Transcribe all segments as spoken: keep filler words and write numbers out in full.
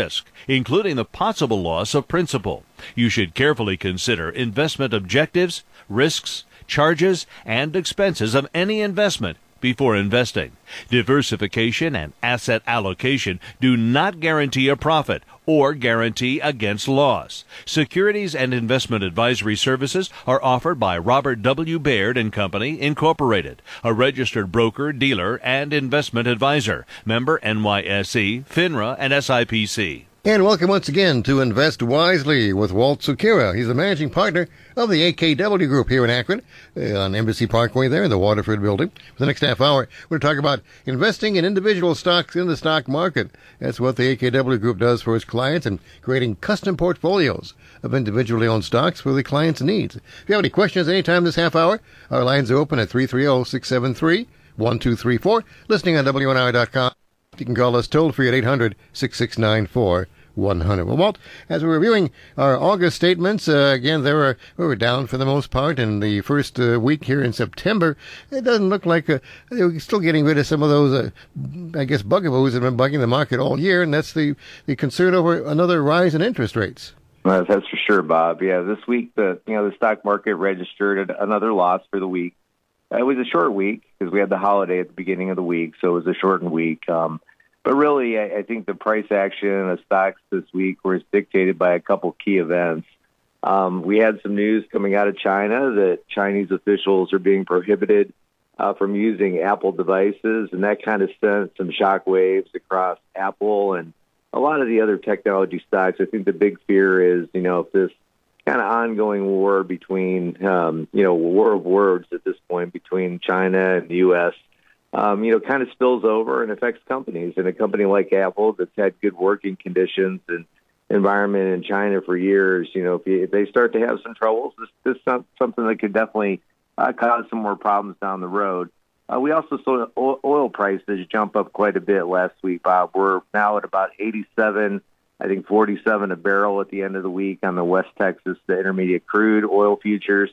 risk, including the possible loss of principal. You should carefully consider investment objectives, risks, charges, and expenses of any investment before investing. Diversification and asset allocation do not guarantee a profit or guarantee against loss. Securities and investment advisory services are offered by Robert W. Baird and Company, Incorporated, a registered broker, dealer, and investment advisor. Member N Y S E, FINRA, and S I P C. And welcome once again to Invest Wisely with Walt Sukira. He's the managing partner of the A K W Group here in Akron, on Embassy Parkway there in the Waterford building. For the next half hour, we're going to talk about investing in individual stocks in the stock market. That's what the A K W Group does for its clients, and creating custom portfolios of individually owned stocks for the client's needs. If you have any questions any time this half hour, our lines are open at three three zero, six seven three, one two three four, listening on W N R dot com. You can call us toll-free at eight hundred, six six nine, four one zero zero. Well, Walt, as we're reviewing our August statements, uh, again, there were, we were down for the most part in the first uh, week here in September. It doesn't look like uh, we're still getting rid of some of those, uh, I guess, bugaboos that have been bugging the market all year, and that's the, the concern over another rise in interest rates. Well, that's for sure, Bob. Yeah, this week, the you know the stock market registered another loss for the week. It was a short week because we had the holiday at the beginning of the week, so it was a shortened week. Um, but really, I, I think the price action of stocks this week was dictated by a couple key events. Um, we had some news coming out of China that Chinese officials are being prohibited uh, from using Apple devices, and that kind of sent some shock waves across Apple and a lot of the other technology stocks. I think the big fear is, you know, if this kind of ongoing war between, um, you know, war of words at this point between China and the U S, um, you know, kind of spills over and affects companies. And a company like Apple that's had good working conditions and environment in China for years, you know, if, you, if they start to have some troubles, this, this is something that could definitely uh, cause some more problems down the road. Uh, we also saw oil prices jump up quite a bit last week, Bob. We're now at about eighty-seven. I think forty-seven a barrel at the end of the week on the West Texas, the intermediate crude oil futures.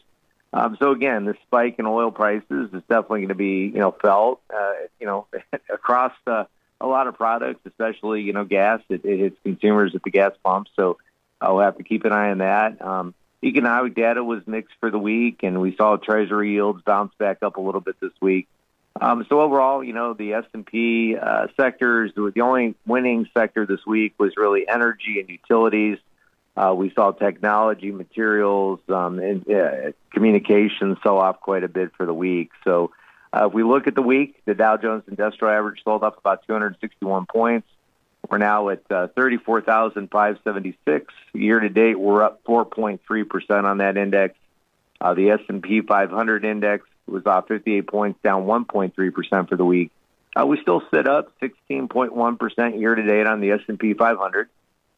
Um, so again, the spike in oil prices is definitely going to be, you know, felt, uh, you know, across uh, a lot of products, especially, you know, gas. It, it hits consumers at the gas pump. So I'll have to keep an eye on that. Um, economic data was mixed for the week, and we saw treasury yields bounce back up a little bit this week. Um, so overall, you know, the S and P uh, sectors, the only winning sector this week was really energy and utilities. Uh, we saw technology, materials, um, and uh, communications sell off quite a bit for the week. So uh, if we look at the week, the Dow Jones Industrial Average sold off about two hundred sixty-one points. We're now at uh, thirty-four thousand five hundred seventy-six. Year to date, we're up four point three percent on that index. Uh, the S and P five hundred index was off fifty-eight points, down one point three percent for the week. Uh, we still sit up sixteen point one percent year-to-date on the S and P five hundred.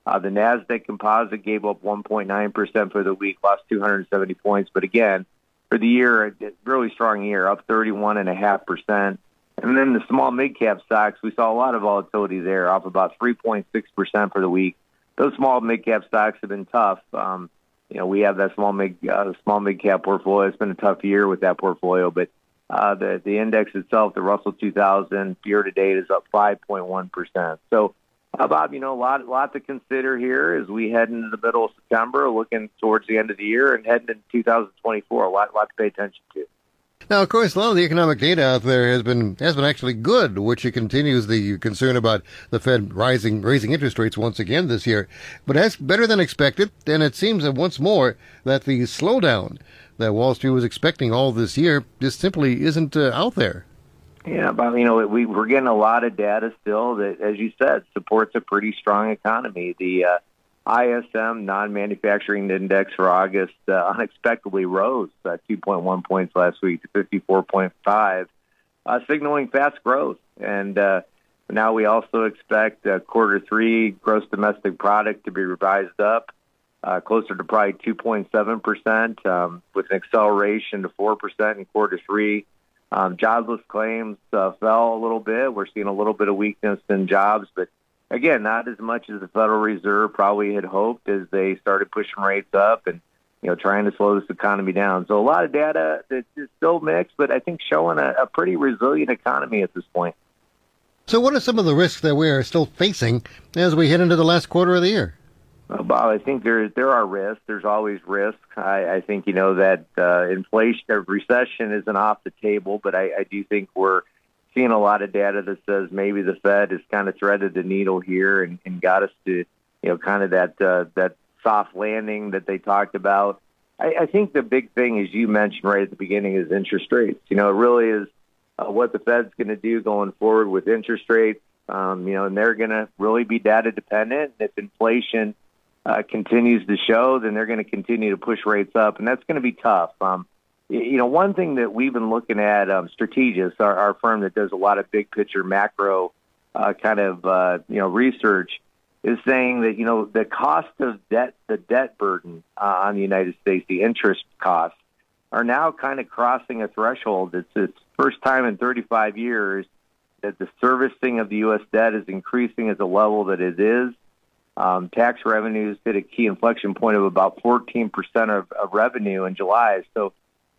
Uh, the NASDAQ Composite gave up one point nine percent for the week, lost two hundred seventy points. But again, for the year, a really strong year, up thirty-one point five percent. And then the small mid-cap stocks, we saw a lot of volatility there, off about three point six percent for the week. Those small mid-cap stocks have been tough. Um, You know, we have that small mid, uh, small mid cap portfolio. It's been a tough year with that portfolio, but uh, the the index itself, the Russell two thousand, year to date is up five point one percent. So, uh, Bob, you know, a lot lot to consider here as we head into the middle of September, looking towards the end of the year and heading into two thousand twenty-four. A lot lot to pay attention to. Now, of course, a lot of the economic data out there has been has been actually good, which continues the concern about the Fed rising raising interest rates once again this year. But that's better than expected, and it seems that once more that the slowdown that Wall Street was expecting all this year just simply isn't uh, out there. Yeah, but you know we, we're getting a lot of data still that, as you said, supports a pretty strong economy. The uh, I S M non-manufacturing index for August uh, unexpectedly rose uh, two point one points last week to fifty-four point five, uh, signaling fast growth. And uh, Now we also expect uh, quarter three gross domestic product to be revised up uh, closer to probably two point seven percent um, with an acceleration to four percent in quarter three. Um, jobless claims uh, fell a little bit. We're seeing a little bit of weakness in jobs, but again, not as much as the Federal Reserve probably had hoped as they started pushing rates up and, you know, trying to slow this economy down. So a lot of data that is still mixed, but I think showing a, a pretty resilient economy at this point. So what are some of the risks that we are still facing as we head into the last quarter of the year? Well, Bob, I think there, there are risks. There's always risk. I, I think, you know, that uh, inflation or recession isn't off the table, but I, I do think we're seeing a lot of data that says maybe the Fed has kind of threaded the needle here and, and got us to, you know, kind of that uh, that soft landing that they talked about. I, I think the big thing, as you mentioned right at the beginning, is interest rates. You know, it really is uh, what the Fed's going to do going forward with interest rates, um, you know, and they're going to really be data dependent. If inflation uh, continues to show, then they're going to continue to push rates up, and that's going to be tough. Um You know, one thing that we've been looking at, um, Strategis, our, our firm that does a lot of big picture macro uh, kind of, uh, you know, research, is saying that, you know, the cost of debt, the debt burden uh, on the United States, the interest costs are now kind of crossing a threshold. It's the first time in thirty-five years that the servicing of the U S debt is increasing at the level that it is. Um, tax revenues hit a key inflection point of about fourteen percent of, of revenue in July. So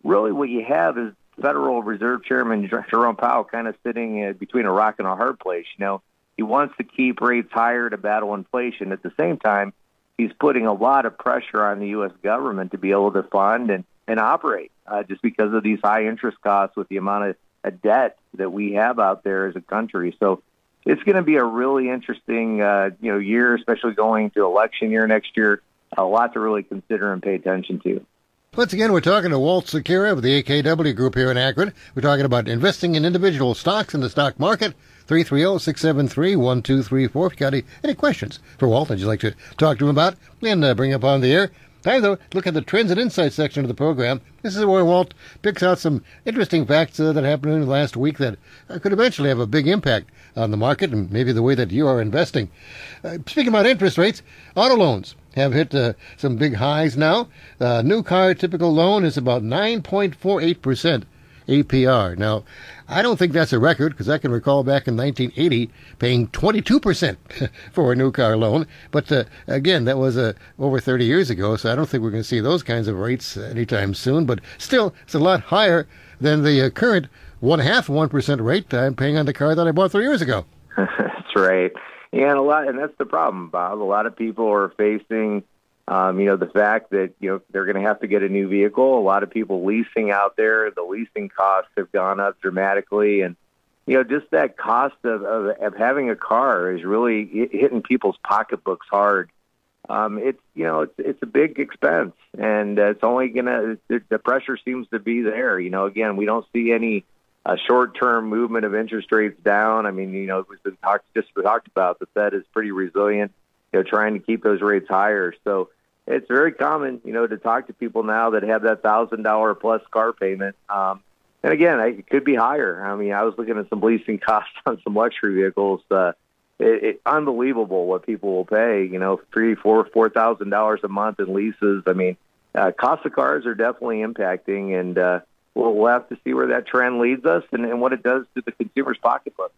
really what you have is Federal Reserve Chairman Jerome Powell kind of sitting uh, between a rock and a hard place. You know, he wants to keep rates higher to battle inflation. At the same time, he's putting a lot of pressure on the U S government to be able to fund and, and operate uh, just because of these high interest costs with the amount of uh, debt that we have out there as a country. So it's going to be a really interesting uh, you know, year, especially going to election year next year. A lot to really consider and pay attention to. Once again, we're talking to Walt Sukira of the A K W Group here in Akron. We're talking about investing in individual stocks in the stock market. three three zero, six seven three, one two three four. If you've got any, any questions for Walt that you'd like to talk to him about, and uh, bring up on the air. Time, though, look at the Trends and Insights section of the program. This is where Walt picks out some interesting facts uh, that happened in the last week that could eventually have a big impact on the market and maybe the way that you are investing. Uh, speaking about interest rates, auto loans have hit uh, some big highs now. Uh, new car typical loan is about nine point four eight percent A P R. Now, I don't think that's a record because I can recall back in nineteen eighty paying twenty-two percent for a new car loan. But uh, again, that was uh, over thirty years ago, so I don't think we're going to see those kinds of rates anytime soon. But still, it's a lot higher than the uh, current one-half one percent rate I'm paying on the car that I bought three years ago. That's right. Yeah, and a lot, and that's the problem, Bob. A lot of people are facing, um, you know, the fact that, you know, they're going to have to get a new vehicle. A lot of people leasing out there. The leasing costs have gone up dramatically, and you know, just that cost of of, of having a car is really hitting people's pocketbooks hard. Um, it's you know, it's it's a big expense, and it's only gonna the pressure seems to be there. You know, again, we don't see any a short-term movement of interest rates down. I mean, you know, we've been talked, just been talked about. The Fed is pretty resilient, you know, trying to keep those rates higher. So it's very common, you know, to talk to people now that have that one thousand dollars plus car payment. Um, and, again, it could be higher. I mean, I was looking at some leasing costs on some luxury vehicles. Uh, it, it, unbelievable what people will pay, you know, three thousand dollars, four thousand dollars a month in leases. I mean, uh, cost of cars are definitely impacting, and uh We'll, we'll have to see where that trend leads us and, and what it does to the consumer's pocketbook.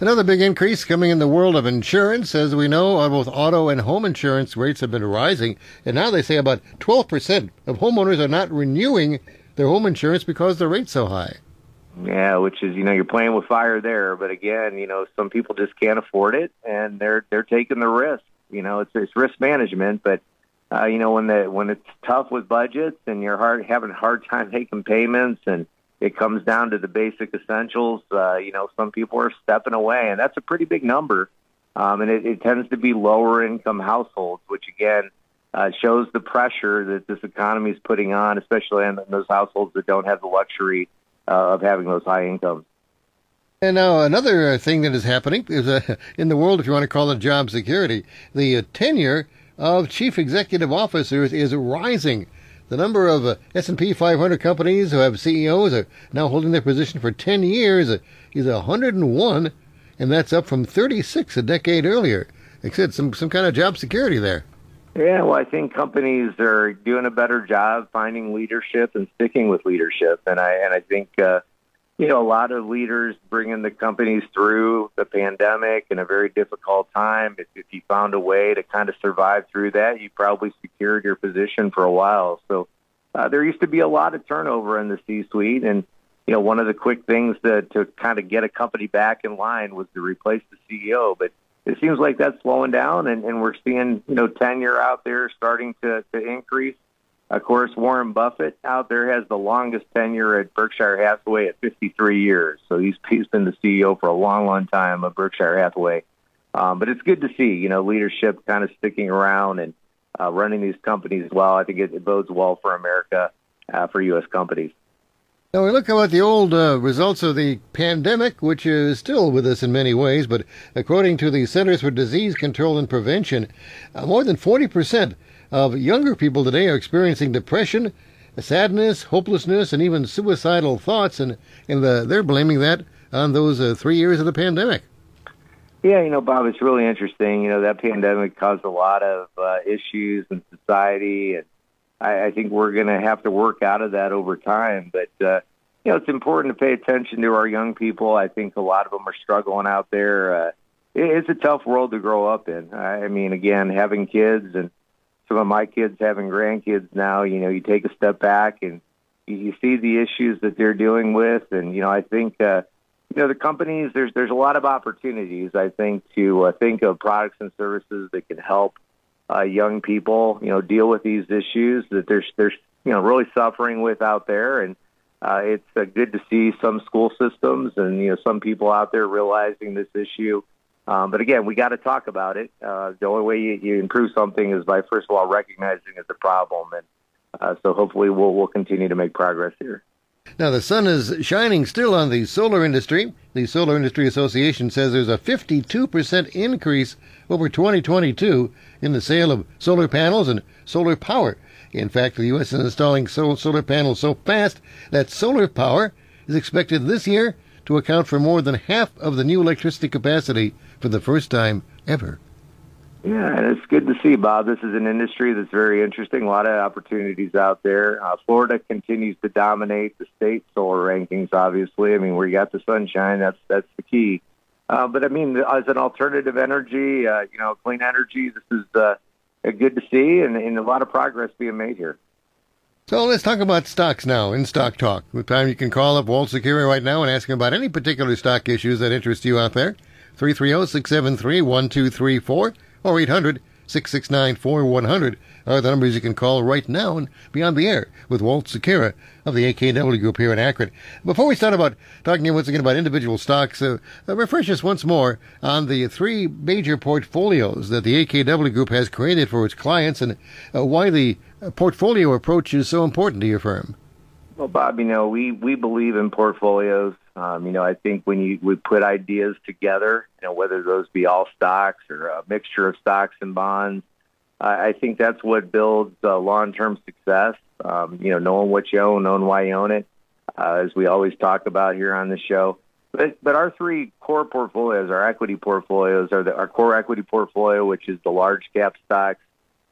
Another big increase coming in the world of insurance. As we know, both auto and home insurance rates have been rising. And now they say about twelve percent of homeowners are not renewing their home insurance because the rate's so high. Yeah, which is, you know, you're playing with fire there. But again, you know, some people just can't afford it, and they're they're taking the risk. You know, it's, it's risk management, but Uh, you know, when the when it's tough with budgets and you're hard, having a hard time making payments and it comes down to the basic essentials, uh, you know, some people are stepping away, and that's a pretty big number. Um, and it, it tends to be lower income households, which, again, uh, shows the pressure that this economy is putting on, especially on those households that don't have the luxury uh, of having those high incomes. And now another thing that is happening is uh, in the world, if you want to call it job security, the uh, tenure of chief executive officers is rising. The number of uh, S and P five hundred companies who have C E Os are now holding their position for ten years is one hundred one and that's up from thirty-six a decade earlier. Like I said, some, some kind of job security there. Yeah, well, I think companies are doing a better job finding leadership and sticking with leadership. And I and I think, uh, you know, a lot of leaders bringing the companies through the pandemic in a very difficult time. If, if you found a way to kind of survive through that, you probably secured your position for a while. So uh, there used to be a lot of turnover in the C-suite. And, you know, one of the quick things to, to kind of get a company back in line was to replace the C E O. But it seems like that's slowing down, and, and we're seeing, you know, tenure out there starting to, to increase. Of course, Warren Buffett out there has the longest tenure at Berkshire Hathaway at fifty-three years. So he's, he's been the C E O for a long, long time of Berkshire Hathaway. Um, but it's good to see, you know, leadership kind of sticking around and uh, running these companies well. I think it, it bodes well for America, uh, for U S companies. Now, we look at the old uh, results of the pandemic, which is still with us in many ways, but according to the Centers for Disease Control and Prevention, uh, more than forty percent of younger people today are experiencing depression, sadness, hopelessness, and even suicidal thoughts, and, and the, they're blaming that on those uh, three years of the pandemic. Yeah, you know, Bob, it's really interesting. You know, that pandemic caused a lot of uh, issues in society, and I think we're going to have to work out of that over time. But, uh, you know, it's important to pay attention to our young people. I think a lot of them are struggling out there. Uh, it's a tough world to grow up in. I mean, again, having kids and some of my kids having grandkids now, you know, you take a step back and you see the issues that they're dealing with. And, you know, I think, uh, you know, the companies, there's, there's a lot of opportunities, I think, to uh, think of products and services that can help Uh, young people, you know, deal with these issues that they're, they're, you know, really suffering with out there. And uh, it's uh, good to see some school systems and, you know, some people out there realizing this issue. Um, but again, we got to talk about it. Uh, the only way you, you improve something is by, first of all, recognizing it's a problem. And uh, so hopefully we'll, we'll continue to make progress here. Now, the sun is shining still on the solar industry. The Solar Industry Association says there's a fifty-two percent increase over twenty twenty-two in the sale of solar panels and solar power. In fact, the U S is installing solar panels so fast that solar power is expected this year to account for more than half of the new electricity capacity for the first time ever. Yeah, and it's good to see, Bob. This is an industry that's very interesting. A lot of opportunities out there. Uh, Florida continues to dominate the state solar rankings, obviously. I mean, where you got the sunshine, that's that's the key. Uh, but, I mean, as an alternative energy, uh, you know, clean energy, this is uh, good to see and, and a lot of progress being made here. So let's talk about stocks now in Stock Talk. With time, you can call up Walt Sukira right now and ask him about any particular stock issues that interest you out there. three three zero, six seven three, one two three four. Or eight hundred, six six nine, four one zero zero are the numbers you can call right now and be on the air with Walt Sukira of the A K W Group here in Akron. Before we start about talking to you once again about individual stocks, uh, uh, refresh us once more on the three major portfolios that the A K W Group has created for its clients and uh, why the portfolio approach is so important to your firm. Well, Bob, you know, we, we believe in portfolios. Um, you know, I think when you we put ideas together, you know, whether those be all stocks or a mixture of stocks and bonds, uh, I think that's what builds uh, long-term success. Um, you know, knowing what you own, knowing why you own it, uh, as we always talk about here on the show. But but our three core portfolios, our equity portfolios, are the, our core equity portfolio, which is the large cap stocks.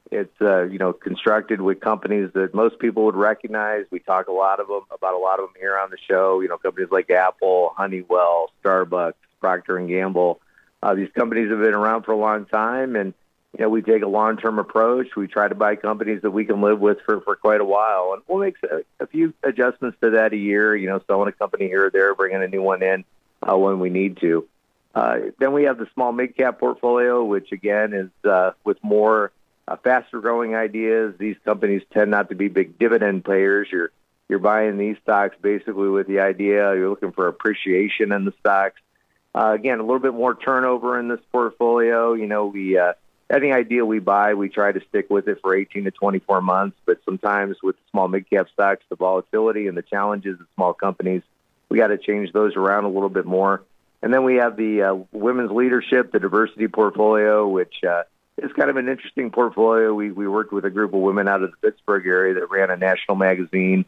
It's, uh, you know, constructed with companies that most people would recognize. We talk a lot of them about a lot of them here on the show. You know, companies like Apple, Honeywell, Starbucks, Procter and Gamble. Uh, these companies have been around for a long time. And, you know, we take a long-term approach. We try to buy companies that we can live with for, for quite a while. And we'll make a, a few adjustments to that a year, you know, selling a company here or there, bringing a new one in uh, when we need to. Uh, then we have the small mid-cap portfolio, which, again, is uh, with more Uh, faster-growing ideas. These companies tend not to be big dividend payers. You're you're buying these stocks basically with the idea you're looking for appreciation in the stocks. Uh, again, a little bit more turnover in this portfolio. You know, we uh, any idea we buy, we try to stick with it for eighteen to twenty-four months. But sometimes with small mid-cap stocks, the volatility and the challenges of small companies, we got to change those around a little bit more. And then we have the uh, women's leadership, the diversity portfolio, which uh, It's kind of an interesting portfolio. We we worked with a group of women out of the Pittsburgh area that ran a national magazine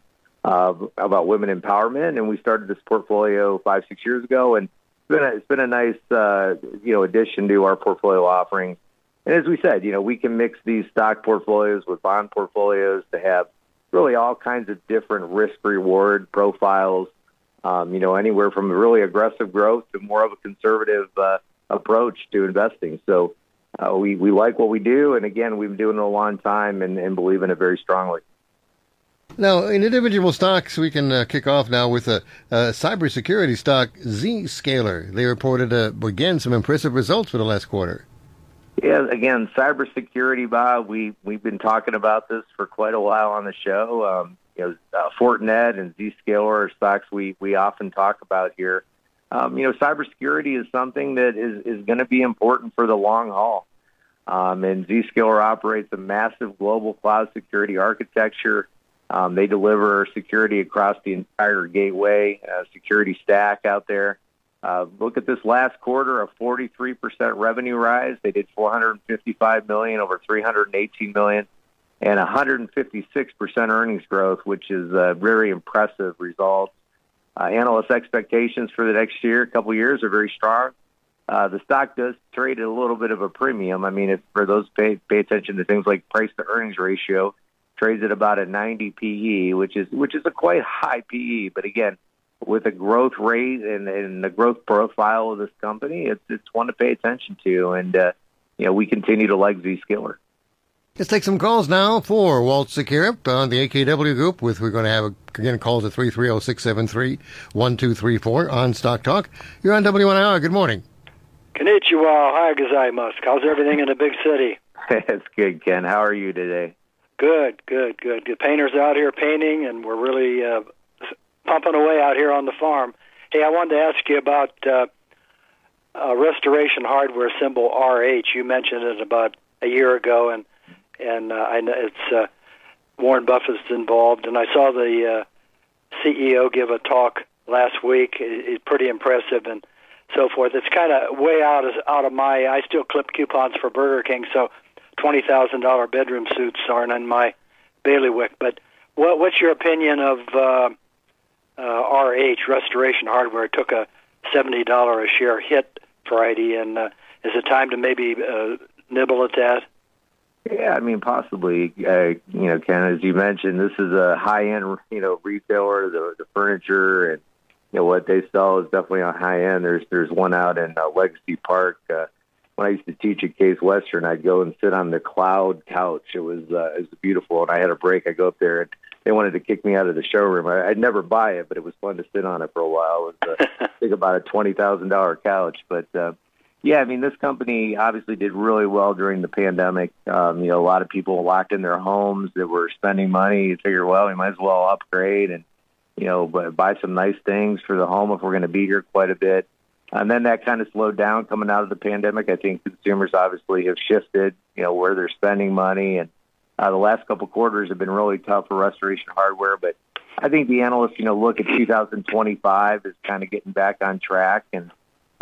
uh, about women empowerment, and we started this portfolio five, six years ago. And been a, it's been a nice uh, you know addition to our portfolio offering. And as we said, you know, we can mix these stock portfolios with bond portfolios to have really all kinds of different risk-reward profiles. Um, you know, anywhere from really aggressive growth to more of a conservative uh, approach to investing. So uh, we we like what we do, and again, we've been doing it a long time and, and believe in it very strongly. Now, in individual stocks, we can uh, kick off now with a, a cybersecurity stock, Zscaler. They reported, uh, again, some impressive results for the last quarter. Yeah, again, cybersecurity, Bob, we, we've been talking about this for quite a while on the show. Um, you know, uh, Fortinet and Zscaler are stocks we, we often talk about here. Um, you know, cybersecurity is something that is, is going to be important for the long haul. Um, and Zscaler operates a massive global cloud security architecture. Um, they deliver security across the entire gateway, uh, security stack out there. Uh, look at this last quarter, a forty-three percent revenue rise. They did four hundred fifty-five million dollars over three hundred eighteen million dollars, and one hundred fifty-six percent earnings growth, which is a very impressive result. Uh, analyst expectations for the next year, a couple years, are very strong. Uh, the stock does trade at a little bit of a premium. I mean, if, for those pay, pay attention to things like price-to-earnings ratio, trades at about a ninety P E, which is which is a quite high P E. But again, with a growth rate and, and the growth profile of this company, it's it's one to pay attention to. And uh, you know, we continue to like Zscaler. Let's take some calls now for Walt Sukira on the A K W Group. With we're going to have a, again calls at three three zero six seven three one two three four on Stock Talk. You're on W one I R. Good morning. Konnichiwa, hi gozaimasu. How's everything in the big city? That's good, Ken. How are you today? Good, good, good. The painters out here painting, and we're really uh, pumping away out here on the farm. Hey, I wanted to ask you about uh, uh, Restoration Hardware, symbol R H. You mentioned it about a year ago, and and uh, I know it's uh, Warren Buffett's involved. And I saw the uh, C E O give a talk last week. It's pretty impressive and so forth. It's kind of way out of, out of my. I still clip coupons for Burger King, so twenty thousand dollars bedroom suits aren't in my bailiwick. But what, what's your opinion of uh, uh, R H, Restoration Hardware? It took a seventy dollars a share hit Friday, and uh, is it time to maybe uh, nibble at that? Yeah, I mean, possibly. Uh, you know, Ken, as you mentioned, this is a high-end, you know, retailer. The, the furniture and you know what they sell is definitely on high end. There's there's one out in uh, Legacy Park. Uh, When I used to teach at Case Western, I'd go and sit on the cloud couch. It was uh, it was beautiful, and I had a break. I go up there, and they wanted to kick me out of the showroom. I, I'd never buy it, but it was fun to sit on it for a while. It was, uh, I think about a twenty thousand dollars couch. But, uh, yeah, I mean, this company obviously did really well during the pandemic. Um, you know, a lot of people locked in their homes that were spending money. You figure, well, we might as well upgrade and, you know, buy some nice things for the home if we're going to be here quite a bit. And then that kind of slowed down coming out of the pandemic. I think consumers obviously have shifted, you know, where they're spending money. And uh, the last couple of quarters have been really tough for Restoration Hardware. But I think the analysts, you know, look at two thousand twenty-five as kind of getting back on track. And,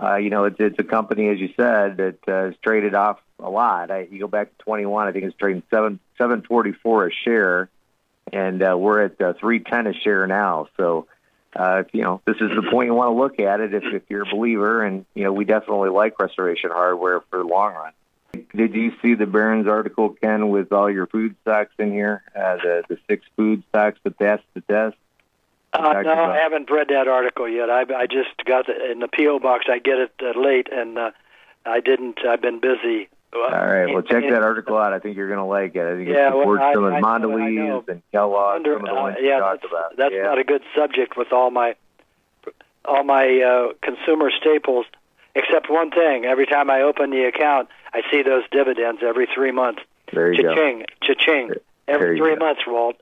uh, you know, it's, it's a company, as you said, that uh, has traded off a lot. I, you go back to twenty-one, I think it's trading seven forty-four a share. And uh, we're at uh, three ten a share now. So, Uh, you know, this is the point you want to look at it if, if you're a believer, and, you know, we definitely like Restoration Hardware for the long run. Did you see the Barron's article, Ken, with all your food stocks in here, uh, the, the six food stocks that passed the test? Uh, no, about? I haven't read that article yet. I, I just got it in the P O box. I get it uh, late, and uh, I didn't. I've been busy. All right, well, check that article out. I think you're going to like it. I think yeah, it supports well, I, some of Mondelez and Kellogg's, some of the ones uh, yeah, you talked about. That's yeah. not a good subject with all my all my uh, consumer staples, except one thing. Every time I open the account, I see those dividends every three months. There you cha-ching, go. Cha-ching, cha-ching. Every three go. months, Walt.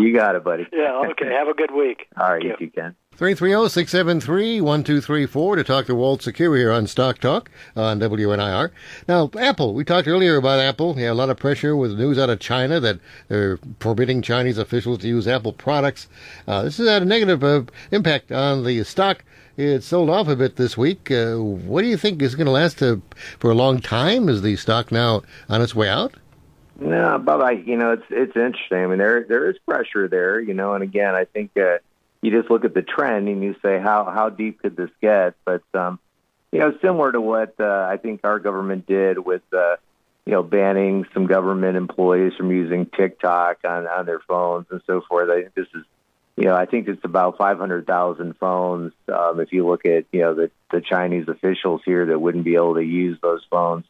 You got it, buddy. Yeah, okay. Have a good week. All right, if you can. three three zero six seven three one two three four to talk to Walt Sukira here on Stock Talk on W N I R. Now, Apple, we talked earlier about Apple. Yeah, a lot of pressure with news out of China that they're forbidding Chinese officials to use Apple products. Uh, this has had a negative uh, impact on the stock. It sold off a bit this week. Uh, what do you think is going to last uh, for a long time? Is the stock now on its way out? No, Bob, I, you know, it's it's interesting. I mean, there there is pressure there, you know, and again, I think... Uh, you just look at the trend and you say, how how deep could this get? But, um, you know, similar to what uh, I think our government did with, uh, you know, banning some government employees from using TikTok on, on their phones and so forth. I think this is, you know, I think it's about five hundred thousand phones. Um, if you look at, you know, the, the Chinese officials here that wouldn't be able to use those phones.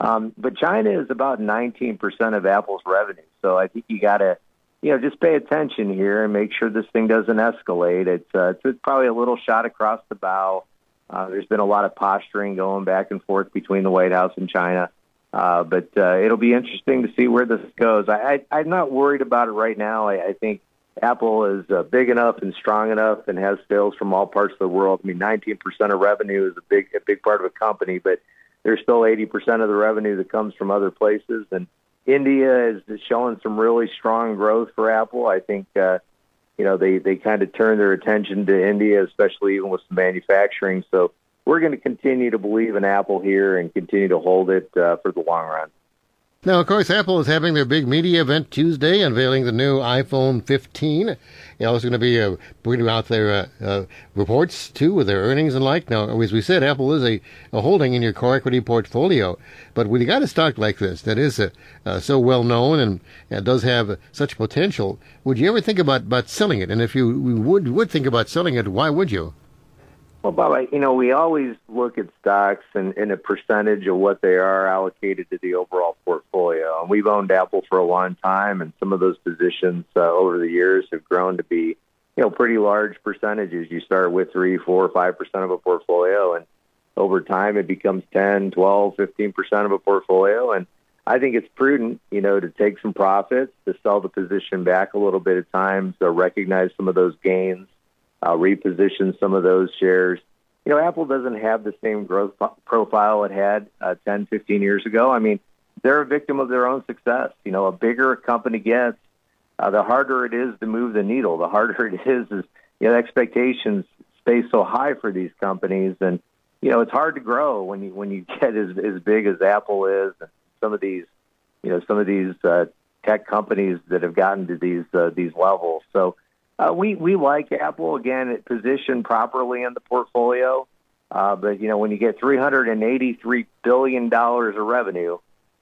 Um, but China is about nineteen percent of Apple's revenue. So I think you got to, you know, just pay attention here and make sure this thing doesn't escalate. It's, uh, it's probably a little shot across the bow. Uh, there's been a lot of posturing going back and forth between the White House and China. Uh, but uh, it'll be interesting to see where this goes. I, I, I'm not worried about it right now. I, I think Apple is uh, big enough and strong enough and has sales from all parts of the world. I mean, nineteen percent of revenue is a big, a big part of a company, but there's still eighty percent of the revenue that comes from other places. And India is showing some really strong growth for Apple. I think, uh, you know, they, they kind of turn their attention to India, especially even with some manufacturing. So we're going to continue to believe in Apple here and continue to hold it uh, for the long run. Now, of course, Apple is having their big media event Tuesday, unveiling the new iPhone fifteen. You know, it's going to be uh, bringing out their uh, uh, reports, too, with their earnings and like. Now, as we said, Apple is a, a holding in your core equity portfolio. But when you got a stock like this that is uh, uh, so well-known and uh, does have such potential, would you ever think about, about selling it? And if you would would think about selling it, why would you? Well, Bob, you know, we always look at stocks and, and a percentage of what they are allocated to the overall portfolio. And we've owned Apple for a long time, and some of those positions uh, over the years have grown to be, you know, pretty large percentages. You start with three, four, five percent of a portfolio, and over time it becomes ten, twelve, fifteen percent of a portfolio. And I think it's prudent, you know, to take some profits, to sell the position back a little bit at times, to recognize some of those gains. Uh, reposition some of those shares. You know, Apple doesn't have the same growth po- profile it had uh, ten, fifteen years ago. I mean, they're a victim of their own success. You know, a bigger a company gets, uh, the harder it is to move the needle. The harder it is, is you know, expectations stay so high for these companies, and you know, it's hard to grow when you when you get as as big as Apple is, and some of these, you know, some of these uh, tech companies that have gotten to these uh, these levels. So. Uh, we, we like Apple, again, it positioned properly in the portfolio. Uh, but, you know, when you get three hundred eighty-three billion dollars of revenue,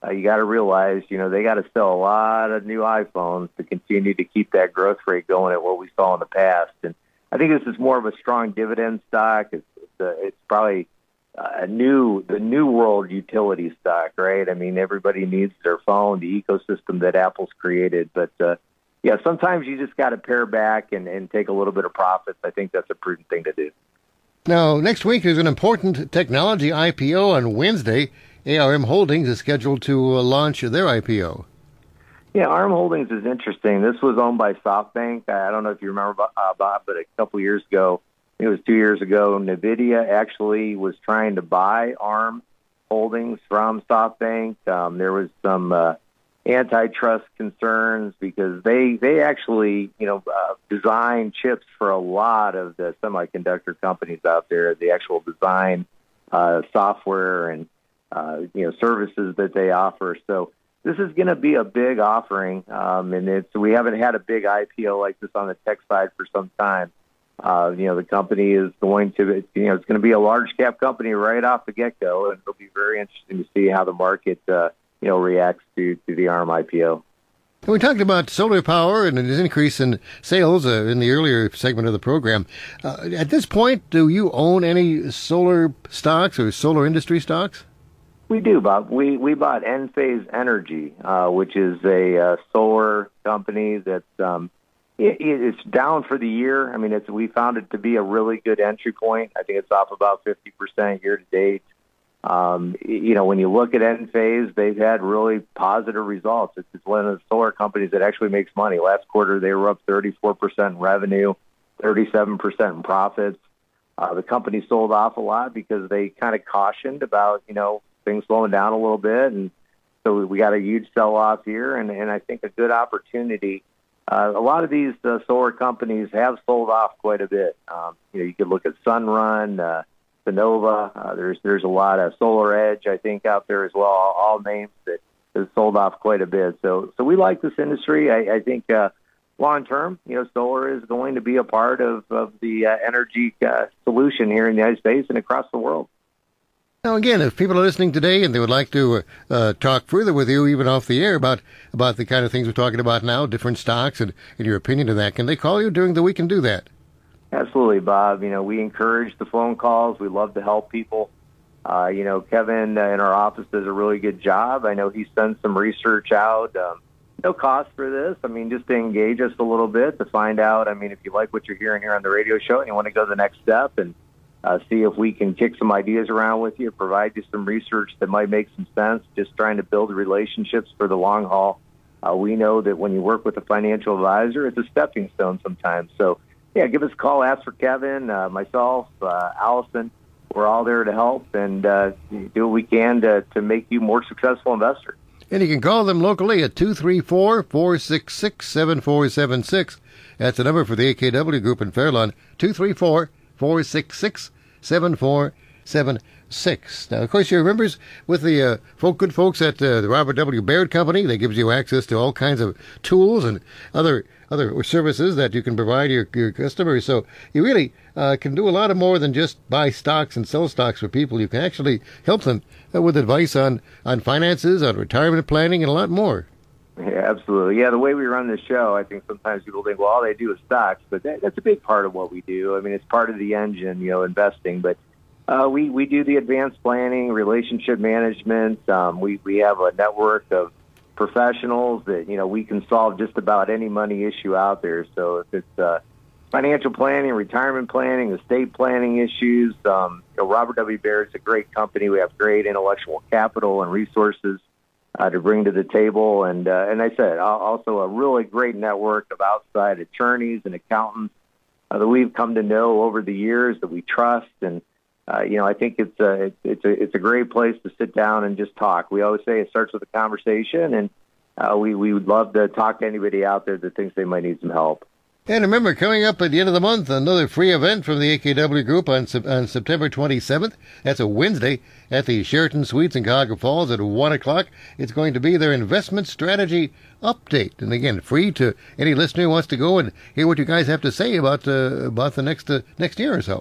uh, you got to realize, you know, they got to sell a lot of new iPhones to continue to keep that growth rate going at what we saw in the past. And I think this is more of a strong dividend stock. It's, it's, a, it's probably a new, the new world utility stock, right? I mean, everybody needs their phone, the ecosystem that Apple's created, but, uh, yeah, sometimes you just got to pare back and, and take a little bit of profits. I think that's a prudent thing to do. Now, next week there's an important technology I P O on Wednesday. ARM Holdings is scheduled to uh, launch their I P O. Yeah, ARM Holdings is interesting. This was owned by SoftBank. I don't know if you remember, uh, Bob, but a couple years ago, it was two years ago, NVIDIA actually was trying to buy ARM Holdings from SoftBank. Um, there was some... Uh, antitrust concerns because they they actually, you know, uh, design chips for a lot of the semiconductor companies out there, the actual design uh, software and, uh, you know, services that they offer. So this is going to be a big offering. Um, and it's, we haven't had a big I P O like this on the tech side for some time. Uh, you know, the company is going to, you know, it's going to be a large cap company right off the get-go. And it'll be very interesting to see how the market uh you know, reacts to, to the ARM I P O. We talked about solar power and an increase in sales uh, in the earlier segment of the program. Uh, at this point, do you own any solar stocks or solar industry stocks? We do, Bob. We we bought Enphase Energy, uh, which is a uh, solar company that's um, it, it's down for the year. I mean, it's we found it to be a really good entry point. I think it's off about fifty percent year to date. Um, you know, when you look at Enphase, they've had really positive results. It's, it's one of the solar companies that actually makes money. Last quarter, they were up thirty-four percent in revenue, thirty-seven percent in profits. Uh, the company sold off a lot because they kind of cautioned about, you know, things slowing down a little bit. And so we got a huge sell-off here, and, and I think a good opportunity. Uh, a lot of these uh, solar companies have sold off quite a bit. Um, you know, you could look at Sunrun, uh, Nova. Uh, there's there's a lot of Solar Edge, I think, out there as well. All, all names that have sold off quite a bit. So so we like this industry. I, I think uh, long term, you know, solar is going to be a part of, of the uh, energy uh, solution here in the United States and across the world. Now, again, if people are listening today and they would like to uh, talk further with you, even off the air, about, about the kind of things we're talking about now, different stocks and, and your opinion of that, can they call you during the week and do that? Absolutely, Bob. You know, we encourage the phone calls. We love to help people. Uh, you know, Kevin uh, in our office does a really good job. I know he sends some research out. Um, no cost for this. I mean, just to engage us a little bit, to find out. I mean, if you like what you're hearing here on the radio show and you want to go to the next step and Uh, see if we can kick some ideas around with you, provide you some research that might make some sense, just trying to build relationships for the long haul. Uh, we know that when you work with a financial advisor, it's a stepping stone sometimes. So, yeah, give us a call, ask for Kevin, uh, myself, uh, Allison. We're all there to help and uh, do what we can to, to make you more successful investor. And you can call them locally at two three four, four six six, seven four seven six. That's the number for the A K W Group in Fairlawn, two three four, four six six, seven four seven six. Now, of course, you remember with the uh, folk, good folks at uh, the Robert W. Baird Company, that gives you access to all kinds of tools and other other services that you can provide your, your customers. So you really uh, can do a lot of more than just buy stocks and sell stocks for people. You can actually help them uh, with advice on, on finances, on retirement planning, and a lot more. Yeah, absolutely. Yeah, the way we run this show, I think sometimes people think, well, all they do is stocks, but that, that's a big part of what we do. I mean, it's part of the engine, you know, investing. But uh, we, we do the advanced planning, relationship management. Um, we, we have a network of professionals that, you know, we can solve just about any money issue out there. So if it's uh, financial planning, retirement planning, estate planning issues, um, you know, Robert W. Baird is a great company. We have great intellectual capital and resources Uh, to bring to the table, and uh, and I said also a really great network of outside attorneys and accountants uh, that we've come to know over the years that we trust, and uh, you know I think it's a it's a it's a great place to sit down and just talk. We always say it starts with a conversation, and uh, we we would love to talk to anybody out there that thinks they might need some help. And remember, coming up at the end of the month, another free event from the A K W Group on, on September twenty-seventh. That's a Wednesday at the Sheraton Suites in Cuyahoga Falls at one o'clock. It's going to be their investment strategy update. And again, free to any listener who wants to go and hear what you guys have to say about uh, about the next uh, next year or so.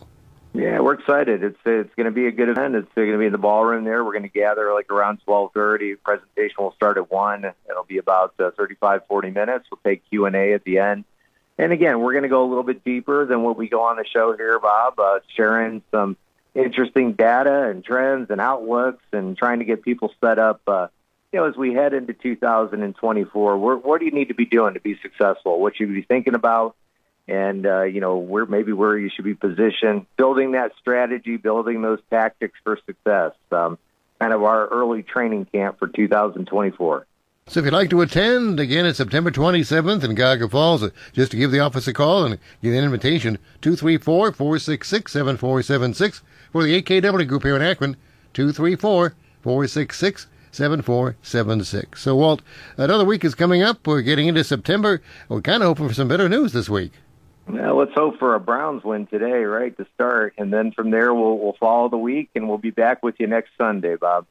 Yeah, we're excited. It's it's going to be a good event. It's going to be in the ballroom there. We're going to gather like around twelve thirty. Presentation will start at one. It'll be about uh, thirty-five, forty minutes. We'll take Q and A at the end. And again, we're going to go a little bit deeper than what we go on the show here, Bob, uh, sharing some interesting data and trends and outlooks and trying to get people set up. Uh, you know, as we head into two thousand twenty-four, we're, what do you need to be doing to be successful? What should you be thinking about? And, uh, you know, where maybe where you should be positioned, building that strategy, building those tactics for success, um, kind of our early training camp for two thousand twenty-four. So if you'd like to attend, again, it's September twenty-seventh in Cuyahoga Falls. Just to give the office a call and get an invitation, two three four, four six six, seven four seven six. For the A K W Group here in Akron, two three four, four six six, seven four seven six. So, Walt, another week is coming up. We're getting into September. We're kind of hoping for some better news this week. Now, let's hope for a Browns win today, right, to start. And then from there, we'll, we'll follow the week, and we'll be back with you next Sunday, Bob.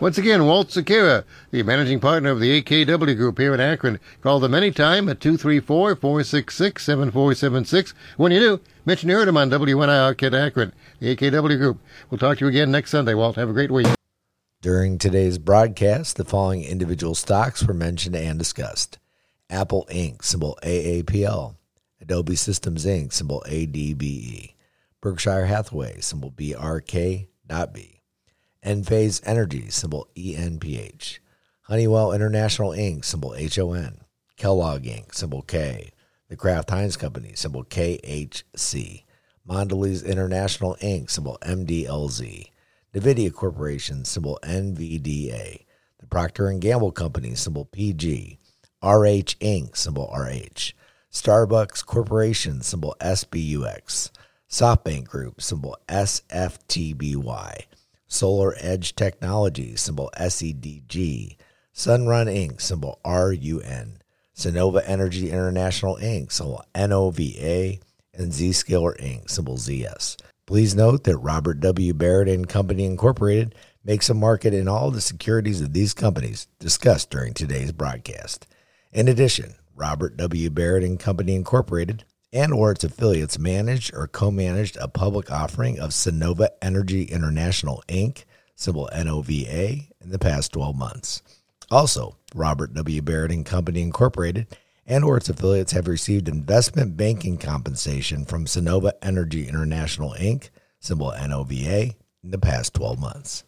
Once again, Walt Sukira, the managing partner of the A K W Group here in Akron. Call them anytime at two three four, four six six, seven four seven six. When you do, mention you heard him on W N I R Kid Akron, the A K W Group. We'll talk to you again next Sunday, Walt. Have a great week. During today's broadcast, the following individual stocks were mentioned and discussed. Apple Incorporated, symbol A A P L. Adobe Systems Incorporated, symbol A D B E. Berkshire Hathaway, symbol B R K dot B. Enphase Energy, symbol E N P H. Honeywell International, Incorporated, symbol H O N. Kellogg, Incorporated, symbol K. The Kraft Heinz Company, symbol K H C. Mondelez International, Incorporated, symbol M D L Z. NVIDIA Corporation, symbol N V D A. The Procter and Gamble Company, symbol P G. R H, Incorporated, symbol R H. Starbucks Corporation, symbol S B U X. SoftBank Group, symbol S F T B Y. Solar Edge Technology, symbol S E D G. Sunrun, Incorporated, symbol R U N. Sunnova Energy International, Incorporated, symbol N O V A. And Zscaler, Incorporated, symbol Z S. Please note that Robert W. Baird and Company, Incorporated makes a market in all the securities of these companies discussed during today's broadcast. In addition, Robert W. Baird and Company, Incorporated, and or its affiliates managed or co-managed a public offering of Sunnova Energy International, Incorporated, symbol N O V A, in the past twelve months. Also, Robert W. Baird and Company, Incorporated, and or its affiliates have received investment banking compensation from Sunnova Energy International, Incorporated, symbol N O V A, in the past twelve months.